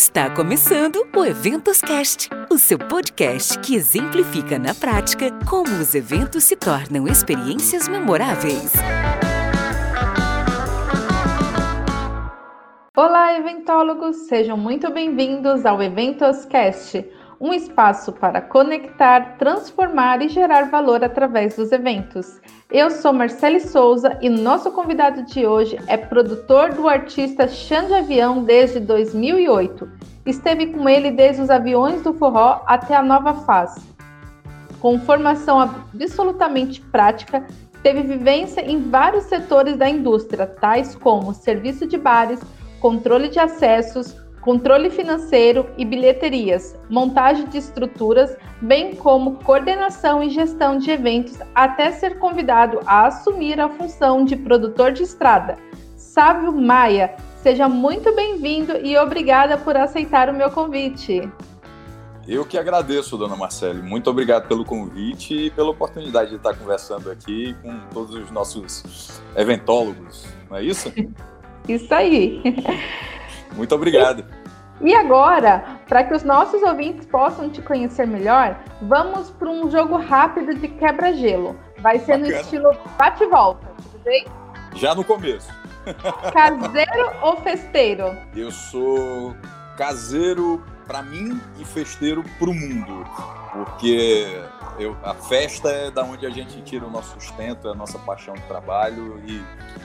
Está começando o Eventos Cast, o seu podcast que exemplifica na prática como os eventos se tornam experiências memoráveis. Olá, eventólogos! Sejam muito bem-vindos ao Eventos Cast, um espaço para conectar, transformar e gerar valor através dos eventos. Eu sou Marcele Souza e nosso convidado de hoje é produtor do artista Xande Avião desde 2008. Esteve com ele desde os aviões do forró até a nova fase. Com formação absolutamente prática, teve vivência em vários setores da indústria, tais como serviço de bares, controle de acessos, controle financeiro e bilheterias, montagem de estruturas, bem como coordenação e gestão de eventos, até ser convidado a assumir a função de produtor de estrada. Sávio Maia, seja muito bem-vindo e obrigada por aceitar o meu convite. Eu que agradeço, dona Marcele. Muito obrigado pelo convite e pela oportunidade de estar conversando aqui com todos os nossos eventólogos, não é isso? Isso aí! Muito obrigado. E agora, para que os nossos ouvintes possam te conhecer melhor, vamos para um jogo rápido de quebra-gelo. Vai ser bacana. No estilo bate-volta, tudo bem? Já no começo. Caseiro ou festeiro? Eu sou caseiro para mim e festeiro para o mundo, porque a festa é da onde a gente tira o nosso sustento, a nossa paixão de trabalho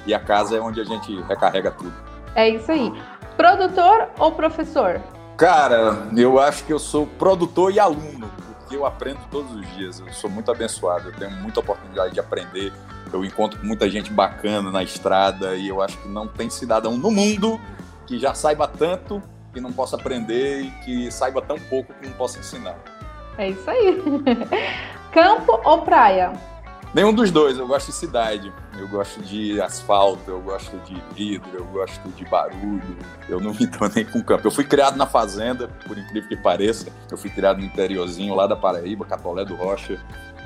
e a casa é onde a gente recarrega tudo. É isso aí. Produtor ou professor? Cara, eu acho que eu sou produtor e aluno, porque eu aprendo todos os dias, eu sou muito abençoado, eu tenho muita oportunidade de aprender, eu encontro muita gente bacana na estrada e eu acho que não tem cidadão no mundo que já saiba tanto, que não possa aprender e que saiba tão pouco que não possa ensinar. É isso aí. Campo ou praia? Nenhum dos dois, eu gosto de cidade, eu gosto de asfalto, eu gosto de vidro, eu gosto de barulho, eu não me dou nem com campo. Eu fui criado na fazenda, por incrível que pareça, eu fui criado no interiorzinho lá da Paraíba, Catolé do Rocha,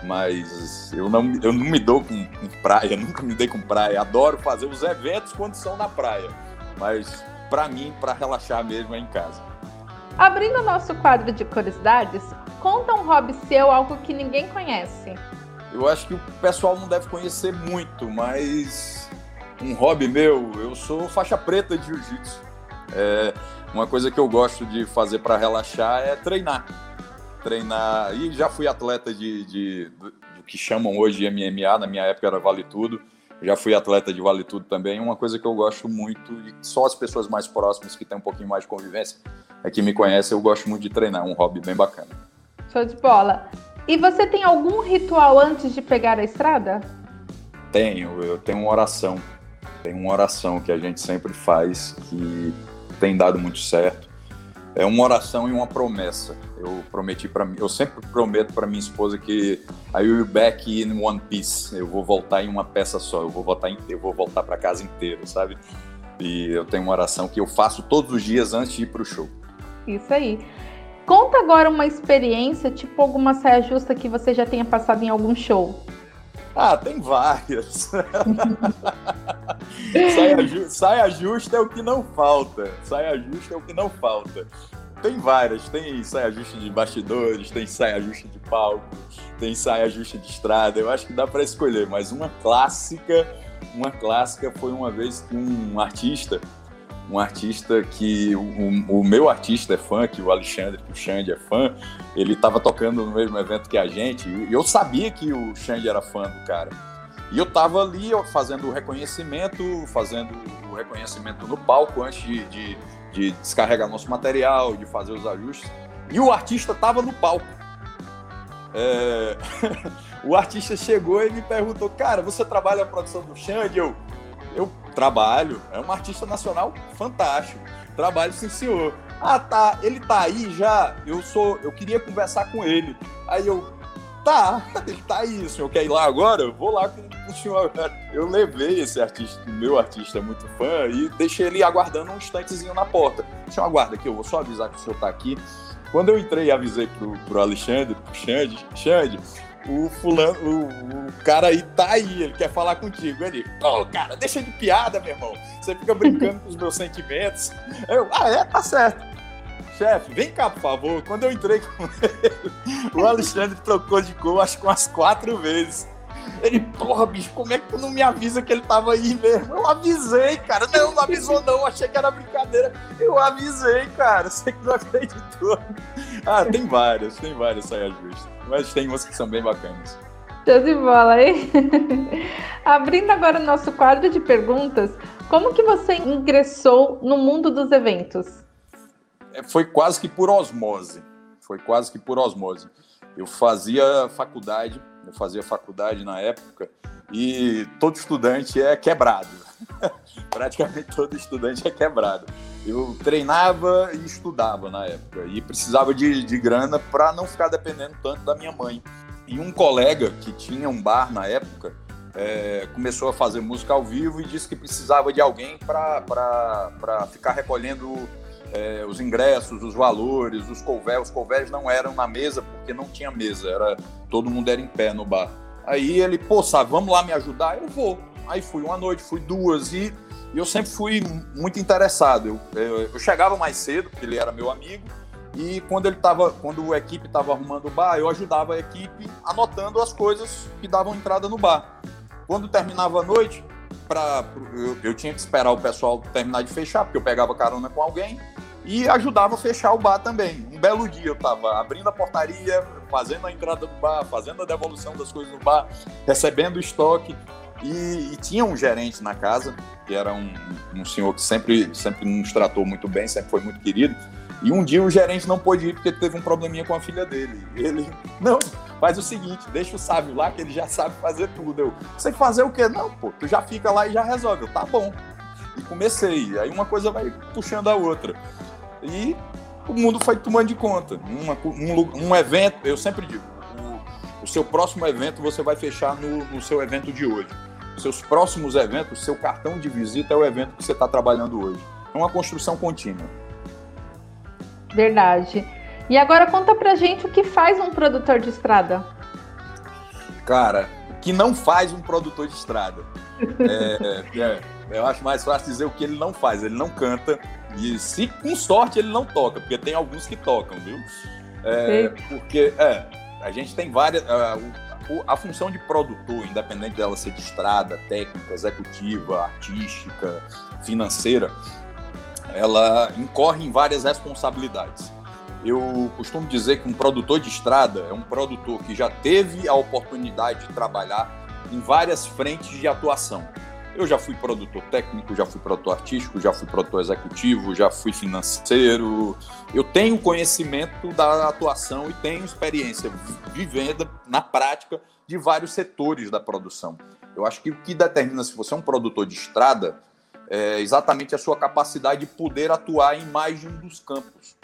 mas eu não me dou com praia, nunca me dei com praia, adoro fazer os eventos quando são na praia, mas pra mim, pra relaxar mesmo é em casa. Abrindo o nosso quadro de curiosidades, conta um hobby seu, algo que ninguém conhece. Eu acho que o pessoal não deve conhecer muito, mas um hobby meu, eu sou faixa preta de jiu-jitsu. Uma coisa que eu gosto de fazer para relaxar é treinar. Treinar, e já fui atleta do que chamam hoje de MMA, na minha época era Vale Tudo. Já fui atleta de Vale Tudo também. Uma coisa que eu gosto muito, e só as pessoas mais próximas que têm um pouquinho mais de convivência, que me conhecem, eu gosto muito de treinar, um hobby bem bacana. Show de bola! E você tem algum ritual antes de pegar a estrada? Tenho, eu tenho uma oração. Tem uma oração que a gente sempre faz, que tem dado muito certo. É uma oração e uma promessa. Eu sempre prometo para minha esposa que I will be back in one piece. Eu vou voltar em uma peça só, eu vou voltar para casa inteira, sabe? E eu tenho uma oração que eu faço todos os dias antes de ir pro show. Isso aí. Conta agora uma experiência, tipo alguma saia justa que você já tenha passado em algum show. Ah, tem várias. Saia justa é o que não falta. Saia justa é o que não falta. Tem várias. Tem saia justa de bastidores, tem saia justa de palco, tem saia justa de estrada. Eu acho que dá para escolher, mas uma clássica foi uma vez que um artista que o meu artista é fã, que o Alexandre, que o Xande é fã, ele estava tocando no mesmo evento que a gente, e eu sabia que o Xande era fã do cara. E eu estava ali fazendo o reconhecimento no palco antes de descarregar nosso material, de fazer os ajustes, e o artista estava no palco. O artista chegou e me perguntou: cara, você trabalha a produção do Xande? Eu trabalho, é um artista nacional fantástico, trabalho sim senhor. Ah tá, ele tá aí já, eu queria conversar com ele. Aí ele tá aí, o senhor quer ir lá agora? Eu vou lá com o senhor. Eu levei esse artista, meu artista muito fã, e deixei ele aguardando um instantezinho na porta. O senhor aguarda aqui, eu vou só avisar que o senhor tá aqui. Quando eu entrei e avisei pro Alexandre, pro Xande, o fulano, o cara aí tá aí, ele quer falar contigo. Ele, pô, cara, deixa de piada, meu irmão. Você fica brincando com os meus sentimentos. Eu, tá certo. chefe, vem cá, por favor. Quando eu entrei com ele, o Alexandre trocou de cor, acho que umas 4 vezes. Ele, porra, bicho, como é que tu não me avisa que ele tava aí mesmo? Eu avisei, cara. Não, não avisou não, achei que era brincadeira. Eu avisei, cara, sei que não acreditou. Ah, tem várias saias justas. Mas tem umas que são bem bacanas. Show de bola, hein? Abrindo agora o nosso quadro de perguntas, como que você ingressou no mundo dos eventos? Foi quase que por osmose. Eu fazia faculdade na época e todo estudante é quebrado. Praticamente todo estudante é quebrado. Eu treinava e estudava na época e precisava de grana para não ficar dependendo tanto da minha mãe. E um colega que tinha um bar na época começou a fazer música ao vivo e disse que precisava de alguém para ficar recolhendo os ingressos, os valores, os couvéis. Os couvéis não eram na mesa porque não tinha mesa, todo mundo era em pé no bar. Aí ele, pô, sabe, vamos lá me ajudar? Eu vou. Aí fui uma noite, fui duas e eu sempre fui muito interessado. Eu chegava mais cedo, porque ele era meu amigo, e quando a equipe estava arrumando o bar, eu ajudava a equipe anotando as coisas que davam entrada no bar. Quando terminava a noite, eu tinha que esperar o pessoal terminar de fechar, porque eu pegava carona com alguém e ajudava a fechar o bar também. Um belo dia eu estava abrindo a portaria, fazendo a entrada do bar, fazendo a devolução das coisas no bar, recebendo o estoque. E tinha um gerente na casa, que era um senhor que sempre nos tratou muito bem, sempre foi muito querido. E um dia o gerente não pôde ir porque teve um probleminha com a filha dele. Ele, não, faz o seguinte, deixa o Sávio lá que ele já sabe fazer tudo. Eu, você fazer o quê? Não, pô, tu já fica lá e já resolve. Eu, tá bom. E comecei. Aí uma coisa vai puxando a outra. E o mundo foi tomando de conta. Um evento, eu sempre digo, o seu próximo evento você vai fechar no seu evento de hoje. Os seus próximos eventos, o seu cartão de visita é o evento que você está trabalhando hoje. É uma construção contínua. Verdade. E agora conta pra gente o que faz um produtor de estrada. Cara, o que não faz um produtor de estrada? Eu acho mais fácil dizer o que ele não faz. Ele não canta e, se com sorte, ele não toca, porque tem alguns que tocam, viu? A gente tem várias... A função de produtor, independente dela ser de estrada, técnica, executiva, artística, financeira... ela incorre em várias responsabilidades. Eu costumo dizer que um produtor de estrada é um produtor que já teve a oportunidade de trabalhar em várias frentes de atuação. Eu já fui produtor técnico, já fui produtor artístico, já fui produtor executivo, já fui financeiro. Eu tenho conhecimento da atuação e tenho experiência vivendo na prática de vários setores da produção. Eu acho que o que determina se você é um produtor de estrada é exatamente a sua capacidade de poder atuar em mais de um dos campos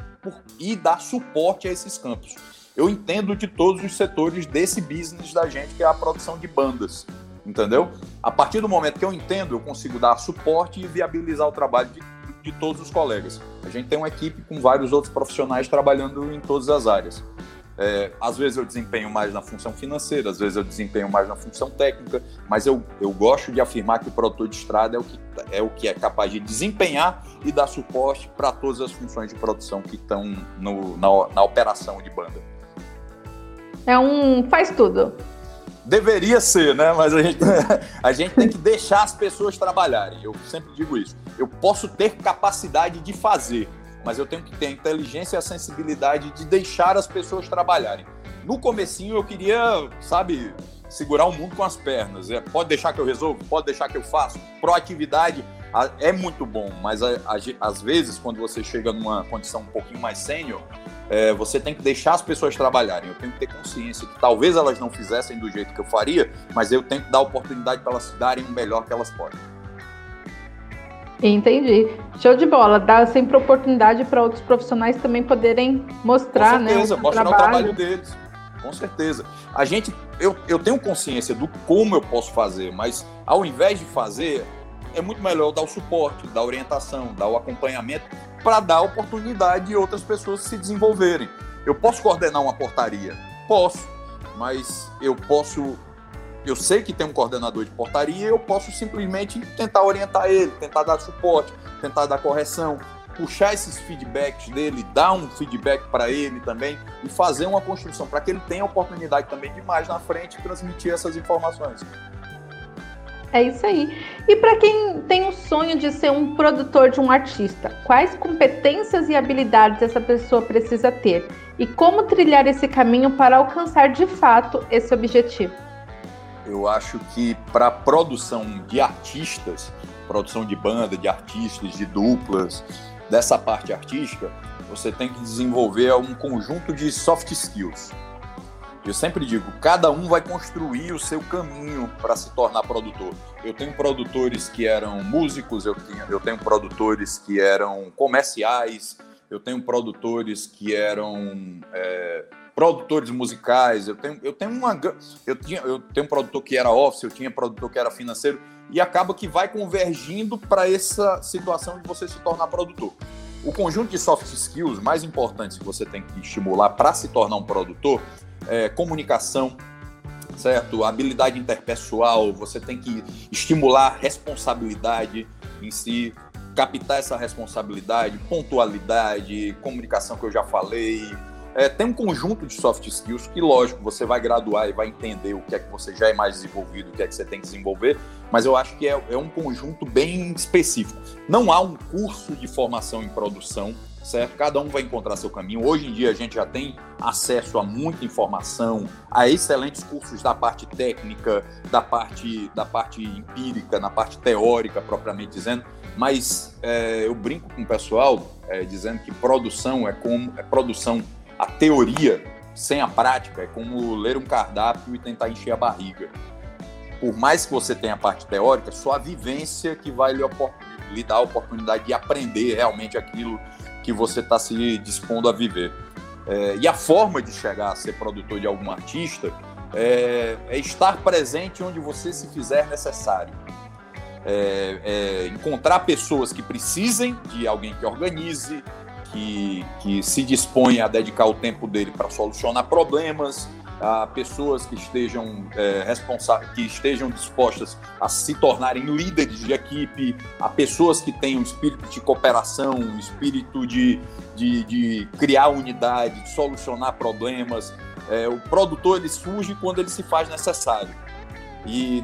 e dar suporte a esses campos. Eu entendo de todos os setores desse business da gente, que é a produção de bandas, entendeu? A partir do momento que eu entendo, eu consigo dar suporte e viabilizar o trabalho de todos os colegas. A gente tem uma equipe com vários outros profissionais trabalhando em todas as áreas. Às vezes eu desempenho mais na função financeira, às vezes eu desempenho mais na função técnica, mas eu gosto de afirmar que o produtor de estrada é o que é capaz de desempenhar e dar suporte para todas as funções de produção que estão na operação de banda. É um faz tudo. Deveria ser, né? Mas a gente tem que deixar as pessoas trabalharem. Eu sempre digo isso. Eu posso ter capacidade de fazer, mas eu tenho que ter a inteligência e a sensibilidade de deixar as pessoas trabalharem. No comecinho eu queria, sabe, segurar o mundo com as pernas. Pode deixar que eu resolvo, pode deixar que eu faço. Proatividade é muito bom, mas às vezes, quando você chega numa condição um pouquinho mais sênior, você tem que deixar as pessoas trabalharem. Eu tenho que ter consciência que talvez elas não fizessem do jeito que eu faria, mas eu tenho que dar a oportunidade para elas se darem o melhor que elas podem. Entendi. Show de bola. Dá sempre oportunidade para outros profissionais também poderem mostrar, né? Com certeza, mostrar o trabalho deles. Com certeza. A gente, eu tenho consciência do como eu posso fazer, mas ao invés de fazer, é muito melhor eu dar o suporte, dar a orientação, dar o acompanhamento para dar a oportunidade de outras pessoas se desenvolverem. Eu posso coordenar uma portaria? Posso, mas eu sei que tem um coordenador de portaria, eu posso simplesmente tentar orientar ele, tentar dar suporte, tentar dar correção, puxar esses feedbacks dele, dar um feedback para ele também e fazer uma construção para que ele tenha a oportunidade também de mais na frente transmitir essas informações. É isso aí. E para quem tem o sonho de ser um produtor de um artista, quais competências e habilidades essa pessoa precisa ter? E como trilhar esse caminho para alcançar de fato esse objetivo? Eu acho que para produção de artistas, produção de banda, de artistas, de duplas, dessa parte artística, você tem que desenvolver um conjunto de soft skills. Eu sempre digo, cada um vai construir o seu caminho para se tornar produtor. Eu tenho produtores que eram músicos, eu tenho produtores que eram comerciais, eu tenho produtores que eram produtores musicais, eu tenho um produtor que era office, eu tinha produtor que era financeiro, e acaba que vai convergindo para essa situação de você se tornar produtor. O conjunto de soft skills mais importantes que você tem que estimular para se tornar um produtor é comunicação, certo? Habilidade interpessoal, você tem que estimular responsabilidade em si, captar essa responsabilidade, pontualidade, comunicação que eu já falei. Tem um conjunto de soft skills que, lógico, você vai graduar e vai entender o que é que você já é mais desenvolvido, o que é que você tem que desenvolver, mas eu acho que é um conjunto bem específico. Não há um curso de formação em produção, certo? Cada um vai encontrar seu caminho. Hoje em dia a gente já tem acesso a muita informação, a excelentes cursos da parte técnica, da parte empírica, na parte teórica, propriamente dizendo, mas eu brinco com o pessoal dizendo que produção é produção. A teoria sem a prática é como ler um cardápio e tentar encher a barriga. Por mais que você tenha a parte teórica, só a vivência que vai lhe dar a oportunidade de aprender realmente aquilo que você está se dispondo a viver. E a forma de chegar a ser produtor de algum artista é estar presente onde você se fizer necessário. Encontrar pessoas que precisem de alguém que organize, que se dispõe a dedicar o tempo dele para solucionar problemas, a pessoas que estejam responsáveis, que estejam dispostas a se tornarem líderes de equipe, a pessoas que tenham espírito de cooperação, um espírito de criar unidade, de solucionar problemas. O produtor ele surge quando ele se faz necessário. E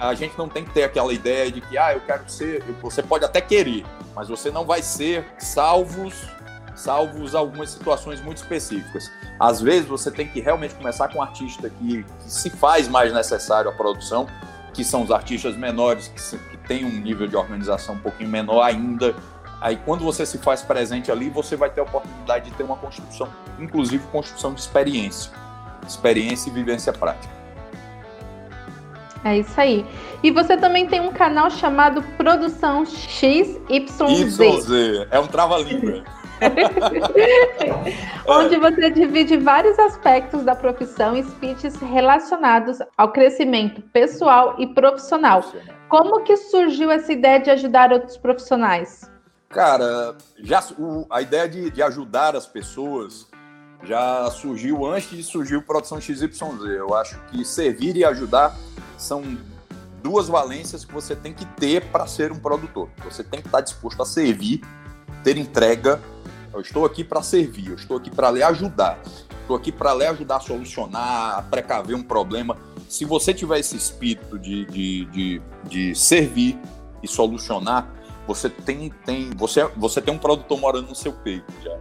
a gente não tem que ter aquela ideia de que eu quero ser. Você pode até querer, mas você não vai ser salvos algumas situações muito específicas. Às vezes você tem que realmente começar com um artista que se faz mais necessário à produção, que são os artistas menores, que tem um nível de organização um pouquinho menor ainda. Aí quando você se faz presente ali, você vai ter a oportunidade de ter uma construção, inclusive construção de experiência e vivência prática. É isso aí. E você também tem um canal chamado Produção XYZ. XYZ, é um trava-língua. Onde você divide vários aspectos da profissão e speeches relacionados ao crescimento pessoal e profissional. Como que surgiu essa ideia de ajudar outros profissionais? Cara, a ideia de ajudar as pessoas já surgiu antes de surgir o Produção XYZ. Eu acho que servir e ajudar são duas valências que você tem que ter para ser um produtor. Você tem que estar disposto a servir, ter entrega. Eu estou aqui para servir, eu estou aqui para lhe ajudar. Estou aqui para lhe ajudar a solucionar, a precaver um problema. Se você tiver esse espírito de servir e solucionar, você tem um produtor morando no seu peito já.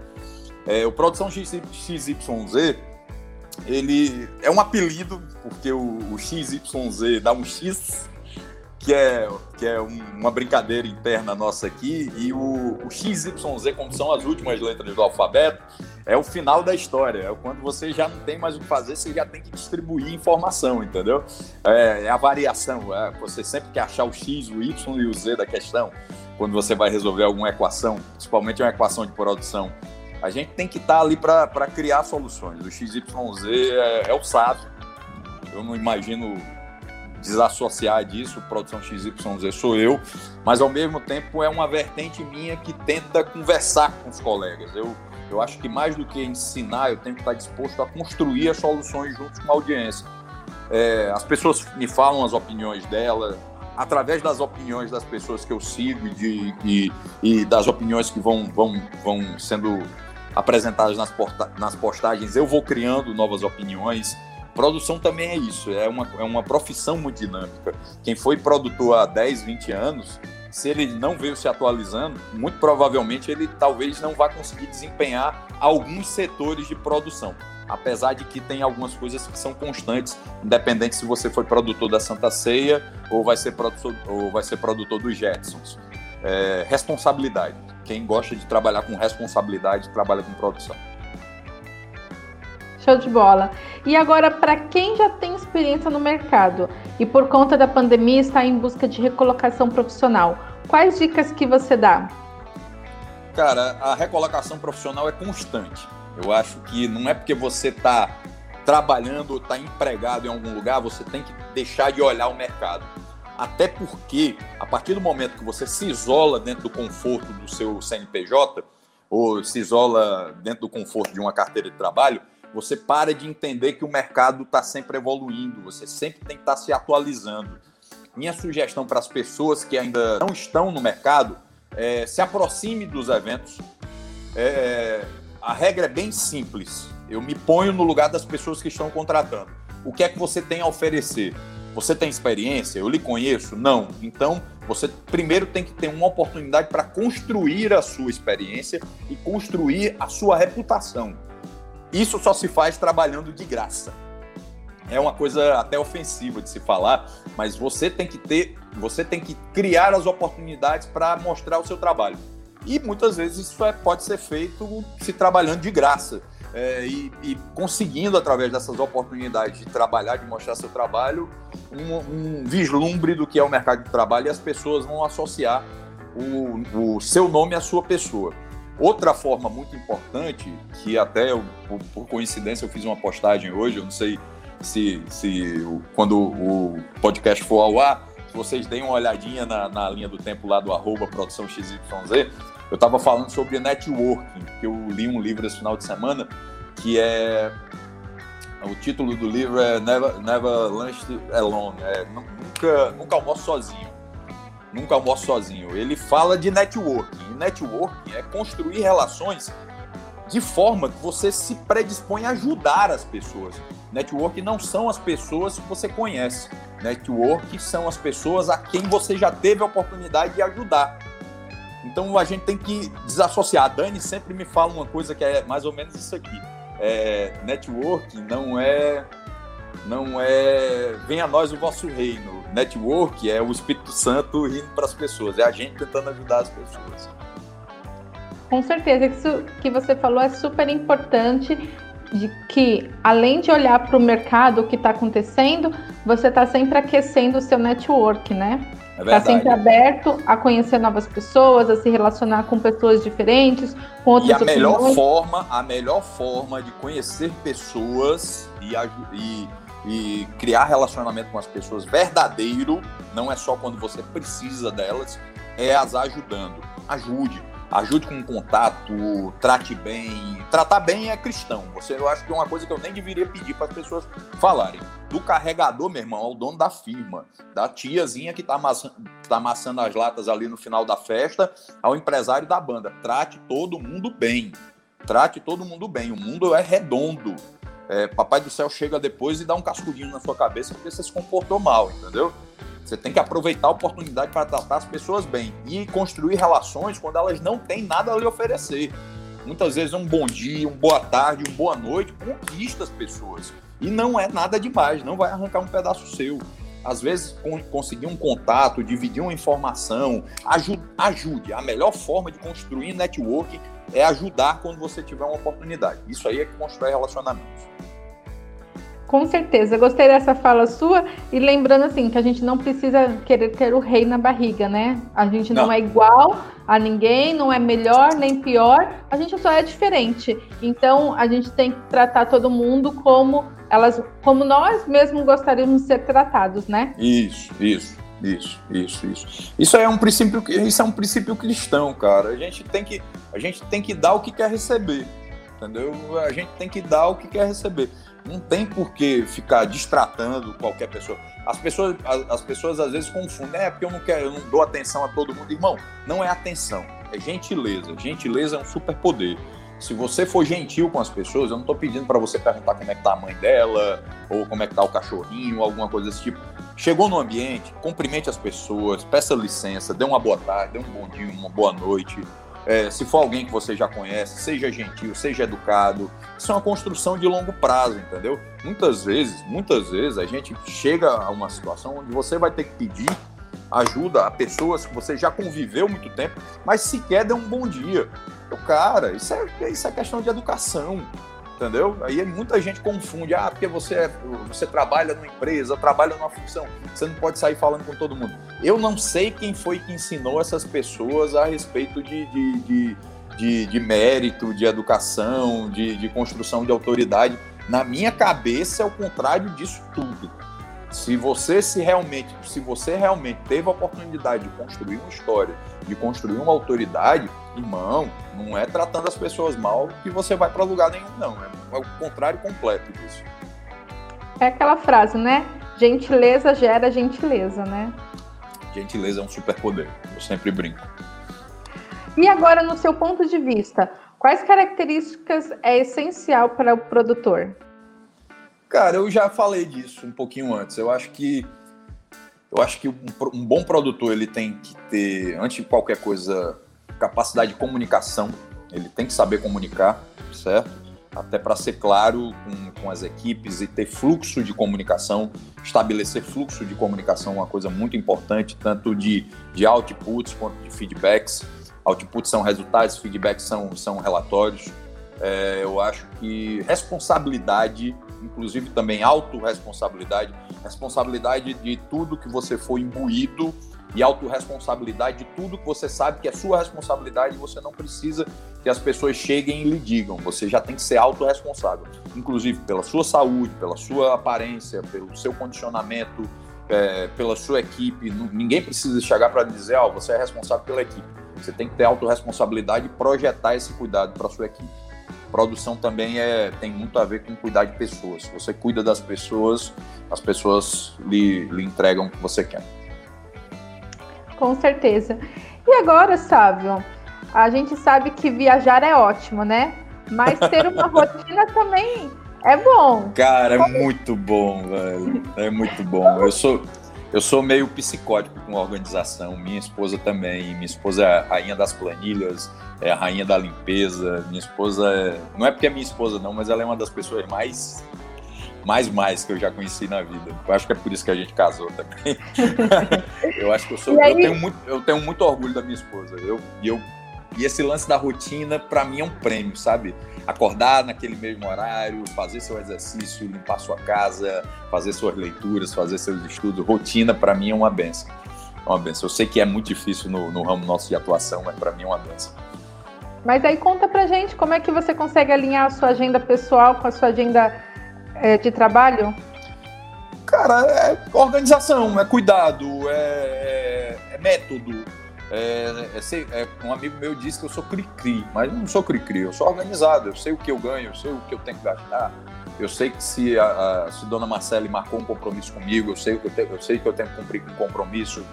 O Produção XYZ, ele é um apelido, porque o XYZ dá um X, que é uma brincadeira interna nossa aqui, e o XYZ, como são as últimas letras do alfabeto, é o final da história, é quando você já não tem mais o que fazer, você já tem que distribuir informação, entendeu? É a variação, você sempre quer achar o X, o Y e o Z da questão, quando você vai resolver alguma equação, principalmente uma equação de produção. A gente tem que estar ali para criar soluções. O XYZ é o Sávio. Eu não imagino desassociar disso. Produção XYZ sou eu. Mas, ao mesmo tempo, é uma vertente minha que tenta conversar com os colegas. Eu acho que, mais do que ensinar, eu tenho que estar disposto a construir as soluções junto com a audiência. As pessoas me falam as opiniões dela, através das opiniões das pessoas que eu sigo e das opiniões que vão sendo apresentadas nas postagens, eu vou criando novas opiniões. Produção também é isso, é uma profissão muito dinâmica. Quem foi produtor há 10, 20 anos, se ele não veio se atualizando, muito provavelmente ele talvez não vá conseguir desempenhar alguns setores de produção. Apesar de que tem algumas coisas que são constantes, independente se você foi produtor da Santa Ceia ou vai ser produtor dos Jetsons. Responsabilidade. Quem gosta de trabalhar com responsabilidade, trabalha com produção. Show de bola. E agora, para quem já tem experiência no mercado e por conta da pandemia está em busca de recolocação profissional, quais dicas que você dá? Cara, a recolocação profissional é constante. Eu acho que não é porque você está trabalhando ou está empregado em algum lugar, você tem que deixar de olhar o mercado. Até porque, a partir do momento que você se isola dentro do conforto do seu CNPJ, ou se isola dentro do conforto de uma carteira de trabalho, você para de entender que o mercado está sempre evoluindo, você sempre tem que estar se atualizando. Minha sugestão para as pessoas que ainda não estão no mercado, se aproxime dos eventos. A regra é bem simples. Eu me ponho no lugar das pessoas que estão contratando. O que é que você tem a oferecer? Você tem experiência? Eu lhe conheço? Não. Então, você primeiro tem que ter uma oportunidade para construir a sua experiência e construir a sua reputação. Isso só se faz trabalhando de graça. É uma coisa até ofensiva de se falar, mas você tem que criar as oportunidades para mostrar o seu trabalho. E muitas vezes isso pode ser feito se trabalhando de graça e conseguindo, através dessas oportunidades de trabalhar, de mostrar seu trabalho, um vislumbre do que é o mercado de trabalho, e as pessoas vão associar o seu nome à sua pessoa. Outra forma muito importante, que até eu, por coincidência, eu fiz uma postagem hoje, eu não sei se quando o podcast for ao ar, vocês deem uma olhadinha na linha do tempo lá do @ Produção XYZ, eu estava falando sobre networking, que eu li um livro esse final de semana, que é... O título do livro é Never Lunch Alone, Nunca Almoço Sozinho. Nunca Almoço Sozinho. Ele fala de networking. E networking é construir relações de forma que você se predispõe a ajudar as pessoas. Networking não são as pessoas que você conhece. Networking são as pessoas a quem você já teve a oportunidade de ajudar. Então a gente tem que desassociar. A Dani sempre me fala uma coisa que é mais ou menos isso aqui. Networking não é venha a nós o vosso reino. Networking é o Espírito Santo rindo para as pessoas. É a gente tentando ajudar as pessoas. Com certeza, isso que você falou é super importante, de que, além de olhar para o mercado, o que está acontecendo, você está sempre aquecendo o seu network, né? É verdade. Está sempre aberto a conhecer novas pessoas, a se relacionar com pessoas diferentes, com outras pessoas. E a melhor forma de conhecer pessoas e criar relacionamento com as pessoas verdadeiro, não é só quando você precisa delas, é as ajudando. Ajude com um contato, trate bem. Tratar bem é cristão. Eu acho que é uma coisa que eu nem deveria pedir para as pessoas falarem. Do carregador, meu irmão, ao dono da firma, da tiazinha que está amassando as latas ali no final da festa, ao empresário da banda. Trate todo mundo bem. Trate todo mundo bem. O mundo é redondo. Papai do céu chega depois e dá um cascudinho na sua cabeça porque você se comportou mal, entendeu? Você tem que aproveitar a oportunidade para tratar as pessoas bem e construir relações quando elas não têm nada a lhe oferecer. Muitas vezes um bom dia, uma boa tarde, uma boa noite conquista as pessoas. E não é nada demais, não vai arrancar um pedaço seu. Às vezes conseguir um contato, dividir uma informação, ajude. A melhor forma de construir networking é ajudar quando você tiver uma oportunidade. Isso aí é que constrói relacionamentos. Com certeza, eu gostei dessa fala sua, e lembrando assim, que a gente não precisa querer ter o rei na barriga, né? A gente não é igual a ninguém, não é melhor nem pior, a gente só é diferente. Então, a gente tem que tratar todo mundo como nós mesmos gostaríamos de ser tratados, né? Isso. Isso é um princípio cristão, cara. A gente tem que dar o que quer receber. entendeu? A gente tem que dar o que quer receber. Não tem por que ficar distratando qualquer pessoa. As pessoas às vezes confundem, porque eu não dou atenção a todo mundo. Irmão, não é atenção, é gentileza. Gentileza é um superpoder. Se você for gentil com as pessoas, eu não estou pedindo para você perguntar como é que tá a mãe dela, ou como é que tá o cachorrinho, alguma coisa desse tipo. Chegou no ambiente, cumprimente as pessoas, peça licença, dê uma boa tarde, dê um bom dia, uma boa noite. Se for alguém que você já conhece, seja gentil, seja educado. Isso é uma construção de longo prazo, entendeu? Muitas vezes a gente chega a uma situação onde você vai ter que pedir ajuda a pessoas que você já conviveu muito tempo, mas sequer deu um bom dia. Então, cara, isso é questão de educação, entendeu? Aí muita gente confunde, porque você trabalha numa empresa, trabalha numa função, você não pode sair falando com todo mundo. Eu não sei quem foi que ensinou essas pessoas a respeito de mérito, de educação, de construção de autoridade. Na minha cabeça é o contrário disso tudo. Se você realmente teve a oportunidade de construir uma história, de construir uma autoridade, irmão, não é tratando as pessoas mal que você vai para lugar nenhum, não. É o contrário completo disso. É aquela frase, né? Gentileza gera gentileza, né? Gentileza é um superpoder. Eu sempre brinco. E agora, no seu ponto de vista, quais características é essencial para o produtor? Cara, eu já falei disso um pouquinho antes. Eu acho que um bom produtor, ele tem que ter, antes de qualquer coisa, capacidade de comunicação. Ele tem que saber comunicar, certo? Até para ser claro com as equipes e ter fluxo de comunicação. Estabelecer fluxo de comunicação é uma coisa muito importante, tanto de outputs quanto de feedbacks. Outputs são resultados, feedbacks são relatórios. Eu acho que responsabilidade, inclusive também autorresponsabilidade, responsabilidade de tudo que você foi imbuído e autorresponsabilidade de tudo que você sabe que é sua responsabilidade e você não precisa que as pessoas cheguem e lhe digam. Você já tem que ser autorresponsável, inclusive pela sua saúde, pela sua aparência, pelo seu condicionamento, pela sua equipe. Ninguém precisa chegar para dizer, você é responsável pela equipe. Você tem que ter autorresponsabilidade e projetar esse cuidado para a sua equipe. Produção também tem muito a ver com cuidar de pessoas. Se você cuida das pessoas, as pessoas lhe entregam o que você quer. Com certeza. E agora, Sávio, a gente sabe que viajar é ótimo, né? Mas ter uma rotina também é bom. Cara, é muito bom, velho. É muito bom. Eu sou meio psicótico com a organização, minha esposa também. Minha esposa é a rainha das planilhas, é a rainha da limpeza. Minha esposa não é porque é minha esposa não, mas ela é uma das pessoas mais que eu já conheci na vida. Eu acho que é por isso que a gente casou também. Eu acho que eu tenho muito orgulho da minha esposa. E esse lance da rotina, para mim, é um prêmio, sabe? Acordar naquele mesmo horário, fazer seu exercício, limpar sua casa, fazer suas leituras, fazer seus estudos. Rotina, para mim, é uma benção. É uma benção. Eu sei que é muito difícil no ramo nosso de atuação, mas para mim é uma benção. Mas aí conta pra gente, como é que você consegue alinhar a sua agenda pessoal com a sua agenda de trabalho? Cara, é organização, é cuidado, é método. Um amigo meu disse que eu sou cri-cri, mas eu não sou cri-cri, eu sou organizado, eu sei o que eu ganho, eu sei o que eu tenho que gastar, eu sei que se Dona Marcele marcou um compromisso comigo, eu sei que eu tenho que cumprir com um compromisso,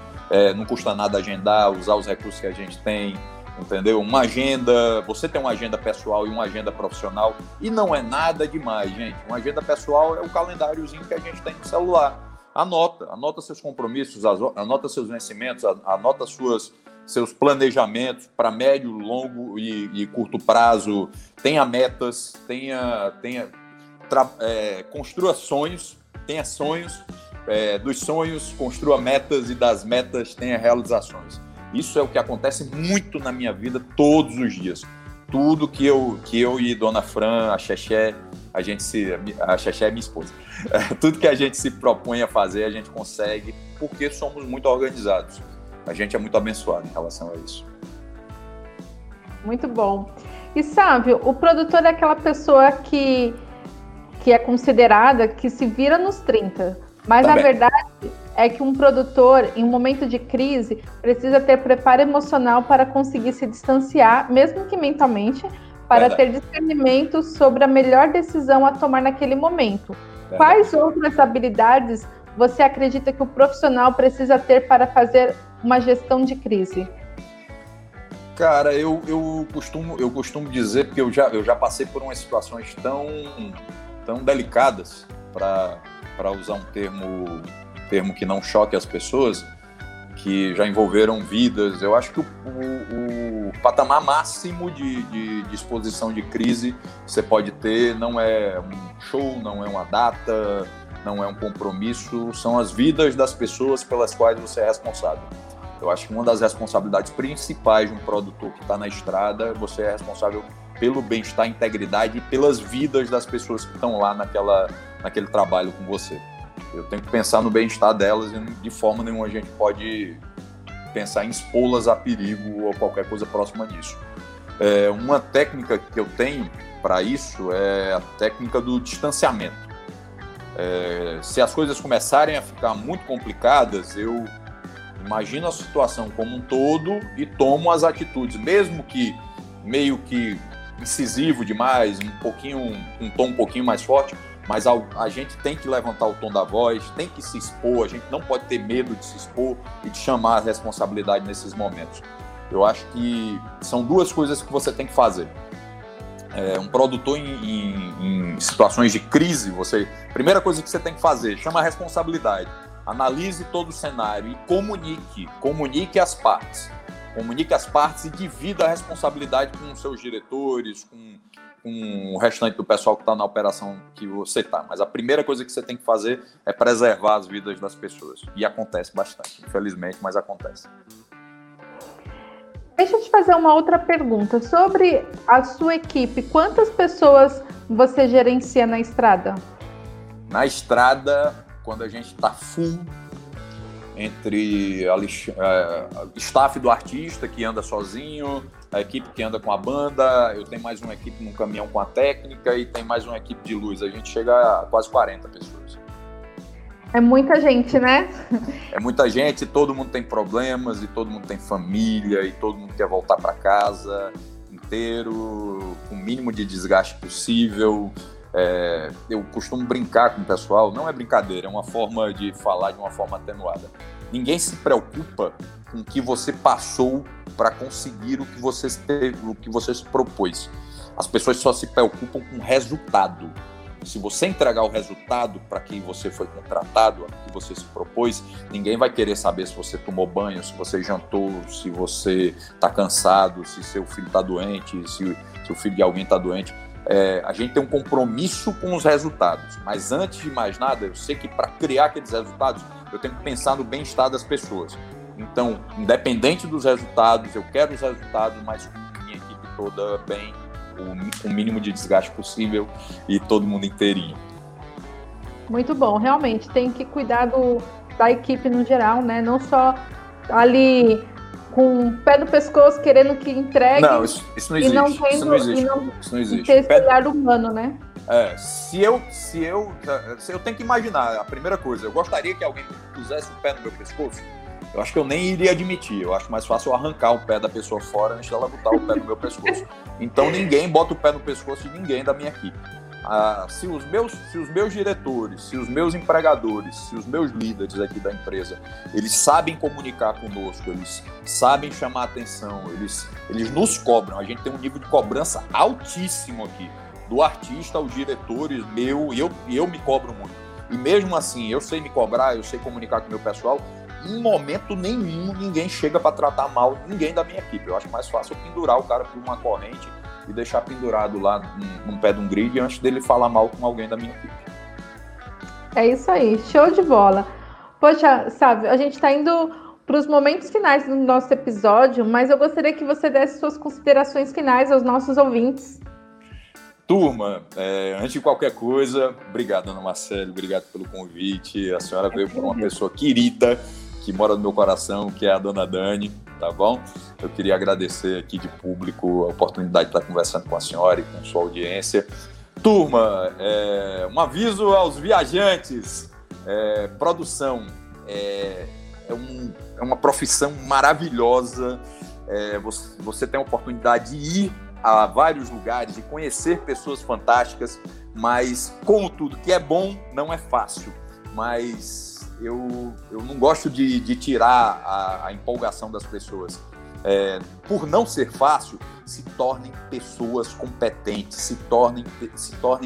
não custa nada agendar, usar os recursos que a gente tem, entendeu? Uma agenda, você tem uma agenda pessoal e uma agenda profissional, e não é nada demais, gente. Uma agenda pessoal é o calendáriozinho que a gente tem no celular. Anota seus compromissos, anota seus vencimentos, anota seus planejamentos para médio, longo e curto prazo. Tenha metas, construa sonhos, tenha sonhos, dos sonhos construa metas e das metas tenha realizações. Isso é o que acontece muito na minha vida todos os dias. Tudo que eu e Dona Fran, a Xexé, a Xexé é minha esposa. Tudo que a gente se propõe a fazer, a gente consegue, porque somos muito organizados. A gente é muito abençoado em relação a isso. Muito bom. E Sávio, o produtor é aquela pessoa que é considerada que se vira nos 30. Mas a verdade é que um produtor, em um momento de crise, precisa ter preparo emocional para conseguir se distanciar, mesmo que mentalmente, para ter discernimento sobre a melhor decisão a tomar naquele momento. Quais outras habilidades você acredita que o profissional precisa ter para fazer uma gestão de crise? Cara, eu costumo dizer, porque eu já passei por umas situações tão delicadas, para usar um termo que não choque as pessoas, que já envolveram vidas. Eu acho que o patamar máximo de exposição de crise que você pode ter não é um show, não é uma data, não é um compromisso, são as vidas das pessoas pelas quais você é responsável. Eu acho que uma das responsabilidades principais de um produtor que está na estrada, você é responsável pelo bem-estar, integridade e pelas vidas das pessoas que estão lá naquele trabalho com você. Eu tenho que pensar no bem-estar delas e de forma nenhuma a gente pode pensar em expô-las a perigo ou qualquer coisa próxima disso. Uma técnica que eu tenho para isso é a técnica do distanciamento. Se as coisas começarem a ficar muito complicadas, eu imagino a situação como um todo e tomo as atitudes, mesmo que meio que incisivo demais, um tom um pouquinho mais forte, mas a gente tem que levantar o tom da voz, tem que se expor, a gente não pode ter medo de se expor e de chamar a responsabilidade nesses momentos. Eu acho que são duas coisas que você tem que fazer. Um produtor em situações de crise, primeira coisa que você tem que fazer, chama a responsabilidade, analise todo o cenário e comunique as partes. Comunique as partes e divida a responsabilidade com os seus diretores, com o restante do pessoal que está na operação que você está. Mas a primeira coisa que você tem que fazer é preservar as vidas das pessoas. E acontece bastante, infelizmente, mas acontece. Deixa eu te fazer uma outra pergunta. Sobre a sua equipe, quantas pessoas você gerencia na estrada? Na estrada, quando a gente está full, entre o staff do artista que anda sozinho, a equipe que anda com a banda, eu tenho mais uma equipe num caminhão com a técnica e tem mais uma equipe de luz. A gente chega a quase 40 pessoas. É muita gente, né? É muita gente, todo mundo tem problemas e todo mundo tem família e todo mundo quer voltar para casa inteiro, com o mínimo de desgaste possível. Eu costumo brincar com o pessoal, não é brincadeira, é uma forma de falar de uma forma atenuada. Ninguém se preocupa com o que você passou para conseguir o que você se propôs. As pessoas só se preocupam com o resultado. Se você entregar o resultado para quem você foi contratado, que você se propôs, ninguém vai querer saber se você tomou banho, se você jantou, se você está cansado, se seu filho está doente, se o filho de alguém está doente. A gente tem um compromisso com os resultados, mas antes de mais nada, eu sei que para criar aqueles resultados, eu tenho que pensar no bem-estar das pessoas. Então, independente dos resultados, eu quero os resultados, mas com a minha equipe toda bem, com o mínimo de desgaste possível e todo mundo inteirinho. Muito bom, realmente, tem que cuidar da equipe no geral, né? Não só ali com o pé no pescoço, querendo que entregue. Não, isso não existe. Isso não existe. Ter esse olhar humano, né? Se eu tenho que imaginar, a primeira coisa, eu gostaria que alguém pusesse o pé no meu pescoço? Eu acho que eu nem iria admitir. Eu acho mais fácil eu arrancar o pé da pessoa fora antes dela botar o pé no meu pescoço. Então, ninguém bota o pé no pescoço de ninguém da minha equipe. Se os meus diretores, se os meus empregadores, se os meus líderes aqui da empresa, eles sabem comunicar conosco, eles sabem chamar atenção, eles nos cobram. A gente tem um nível de cobrança altíssimo aqui, do artista aos diretores, eu me cobro muito. E mesmo assim, eu sei me cobrar, eu sei comunicar com o meu pessoal. Em momento nenhum, ninguém chega para tratar mal ninguém da minha equipe. Eu acho mais fácil eu pendurar o cara por uma corrente e deixar pendurado lá no pé de um grid antes dele falar mal com alguém da minha equipe. É isso aí, show de bola. Poxa, sabe, a gente está indo para os momentos finais do nosso episódio, mas eu gostaria que você desse suas considerações finais aos nossos ouvintes. Turma, antes de qualquer coisa, obrigado, Ana Marcele, obrigado pelo convite. A senhora veio por uma pessoa querida, que mora no meu coração, que é a dona Dani, tá bom? Eu queria agradecer aqui de público a oportunidade de estar conversando com a senhora e com sua audiência. Turma, um aviso aos viajantes. Produção é uma profissão maravilhosa. Você tem a oportunidade de ir a vários lugares e conhecer pessoas fantásticas, mas como tudo que é bom, não é fácil. Mas eu não gosto de tirar a empolgação das pessoas. Por não ser fácil, se tornem pessoas competentes, se tornem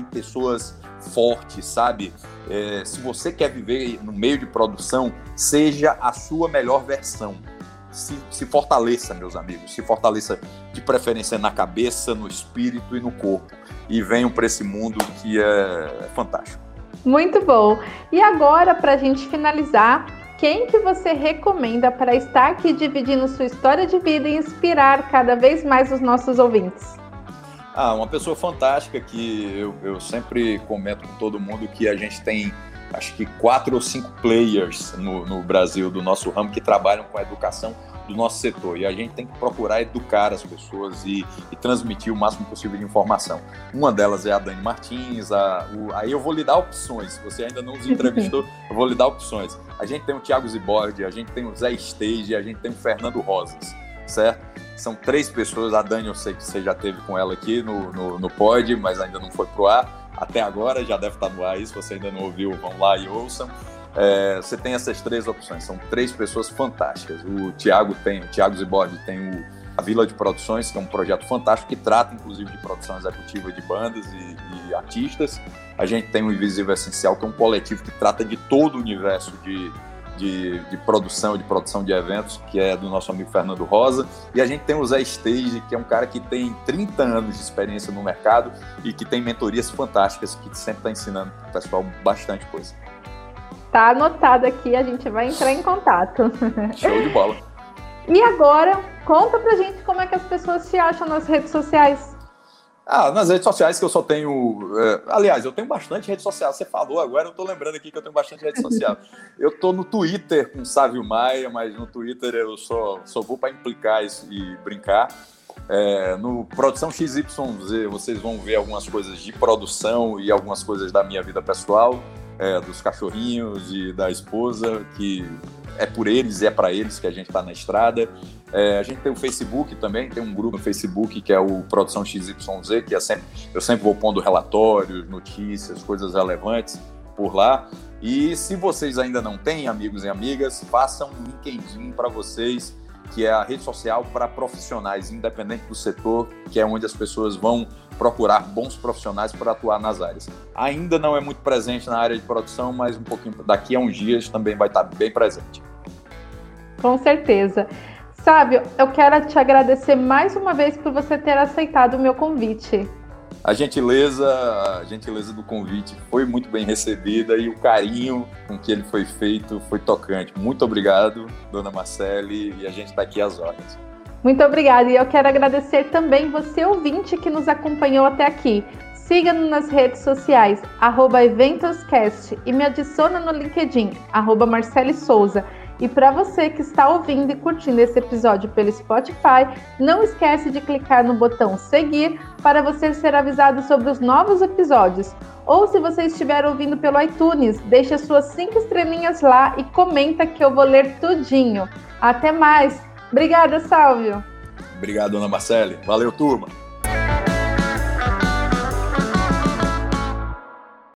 pessoas fortes, sabe? Se você quer viver no meio de produção, seja a sua melhor versão. Se fortaleça, meus amigos, se fortaleça, de preferência na cabeça, no espírito e no corpo, e venham para esse mundo que é fantástico. Muito bom. E agora, para a gente finalizar, quem que você recomenda para estar aqui dividindo sua história de vida e inspirar cada vez mais os nossos ouvintes? Uma pessoa fantástica que eu sempre comento com todo mundo, que a gente tem, acho que 4 ou 5 players no Brasil do nosso ramo que trabalham com a educação do nosso setor, e a gente tem que procurar educar as pessoas e transmitir o máximo possível de informação. Uma delas é a Dani Martins, aí eu vou lhe dar opções, se você ainda não os entrevistou, eu vou lhe dar opções. A gente tem o Thiago Zibordi, a gente tem o Zé Stage, a gente tem o Fernando Rosas, certo? São 3 pessoas. A Dani eu sei que você já teve com ela aqui no pod, mas ainda não foi pro ar, até agora já deve estar no ar aí, se você ainda não ouviu, vão lá e ouçam. Você tem essas 3 opções, são 3 pessoas fantásticas. O Thiago Zibordi tem A Vila de Produções, que é um projeto fantástico, que trata inclusive de produção executiva de bandas e artistas. A gente tem o Invisível Essencial, que é um coletivo que trata de todo o universo de produção de eventos, que é do nosso amigo Fernando Rosa. E a gente tem o Zé Stage, que é um cara que tem 30 anos de experiência no mercado e que tem mentorias fantásticas, que sempre está ensinando o pessoal bastante coisa. Tá anotado aqui, a gente vai entrar em contato. Show de bola. E agora, conta pra gente como é que as pessoas te acham nas redes sociais. Nas redes sociais, que eu só tenho... Aliás, eu tenho bastante rede social. Você falou agora, eu tô lembrando aqui que eu tenho bastante rede social. Eu tô no Twitter com Sávio Maia, mas no Twitter eu só vou pra implicar e brincar. No Produção XYZ, vocês vão ver algumas coisas de produção e algumas coisas da minha vida pessoal. Dos cachorrinhos e da esposa, que é por eles e é para eles que a gente está na estrada. A gente tem o Facebook também, tem um grupo no Facebook que é o Produção XYZ, que eu sempre vou pondo relatórios, notícias, coisas relevantes por lá. E se vocês ainda não têm, amigos e amigas, façam um LinkedIn para vocês, que é a rede social para profissionais, independente do setor, que é onde as pessoas vão procurar bons profissionais para atuar nas áreas. Ainda não é muito presente na área de produção, mas um pouquinho daqui a uns dias também vai estar bem presente. Com certeza. Sávio, eu quero te agradecer mais uma vez por você ter aceitado o meu convite. A gentileza do convite foi muito bem recebida, e o carinho com que ele foi feito foi tocante. Muito obrigado, dona Marcele, e a gente está aqui às ordens. Muito obrigada, e eu quero agradecer também você, ouvinte, que nos acompanhou até aqui. Siga-nos nas redes sociais, @eventoscast, e me adiciona no LinkedIn, @Marcele Souza. E para você que está ouvindo e curtindo esse episódio pelo Spotify, não esquece de clicar no botão seguir para você ser avisado sobre os novos episódios. Ou se você estiver ouvindo pelo iTunes, deixa suas 5 estrelinhas lá e comenta que eu vou ler tudinho. Até mais! Obrigada, Sávio! Obrigado, Ana Marcele. Valeu, turma!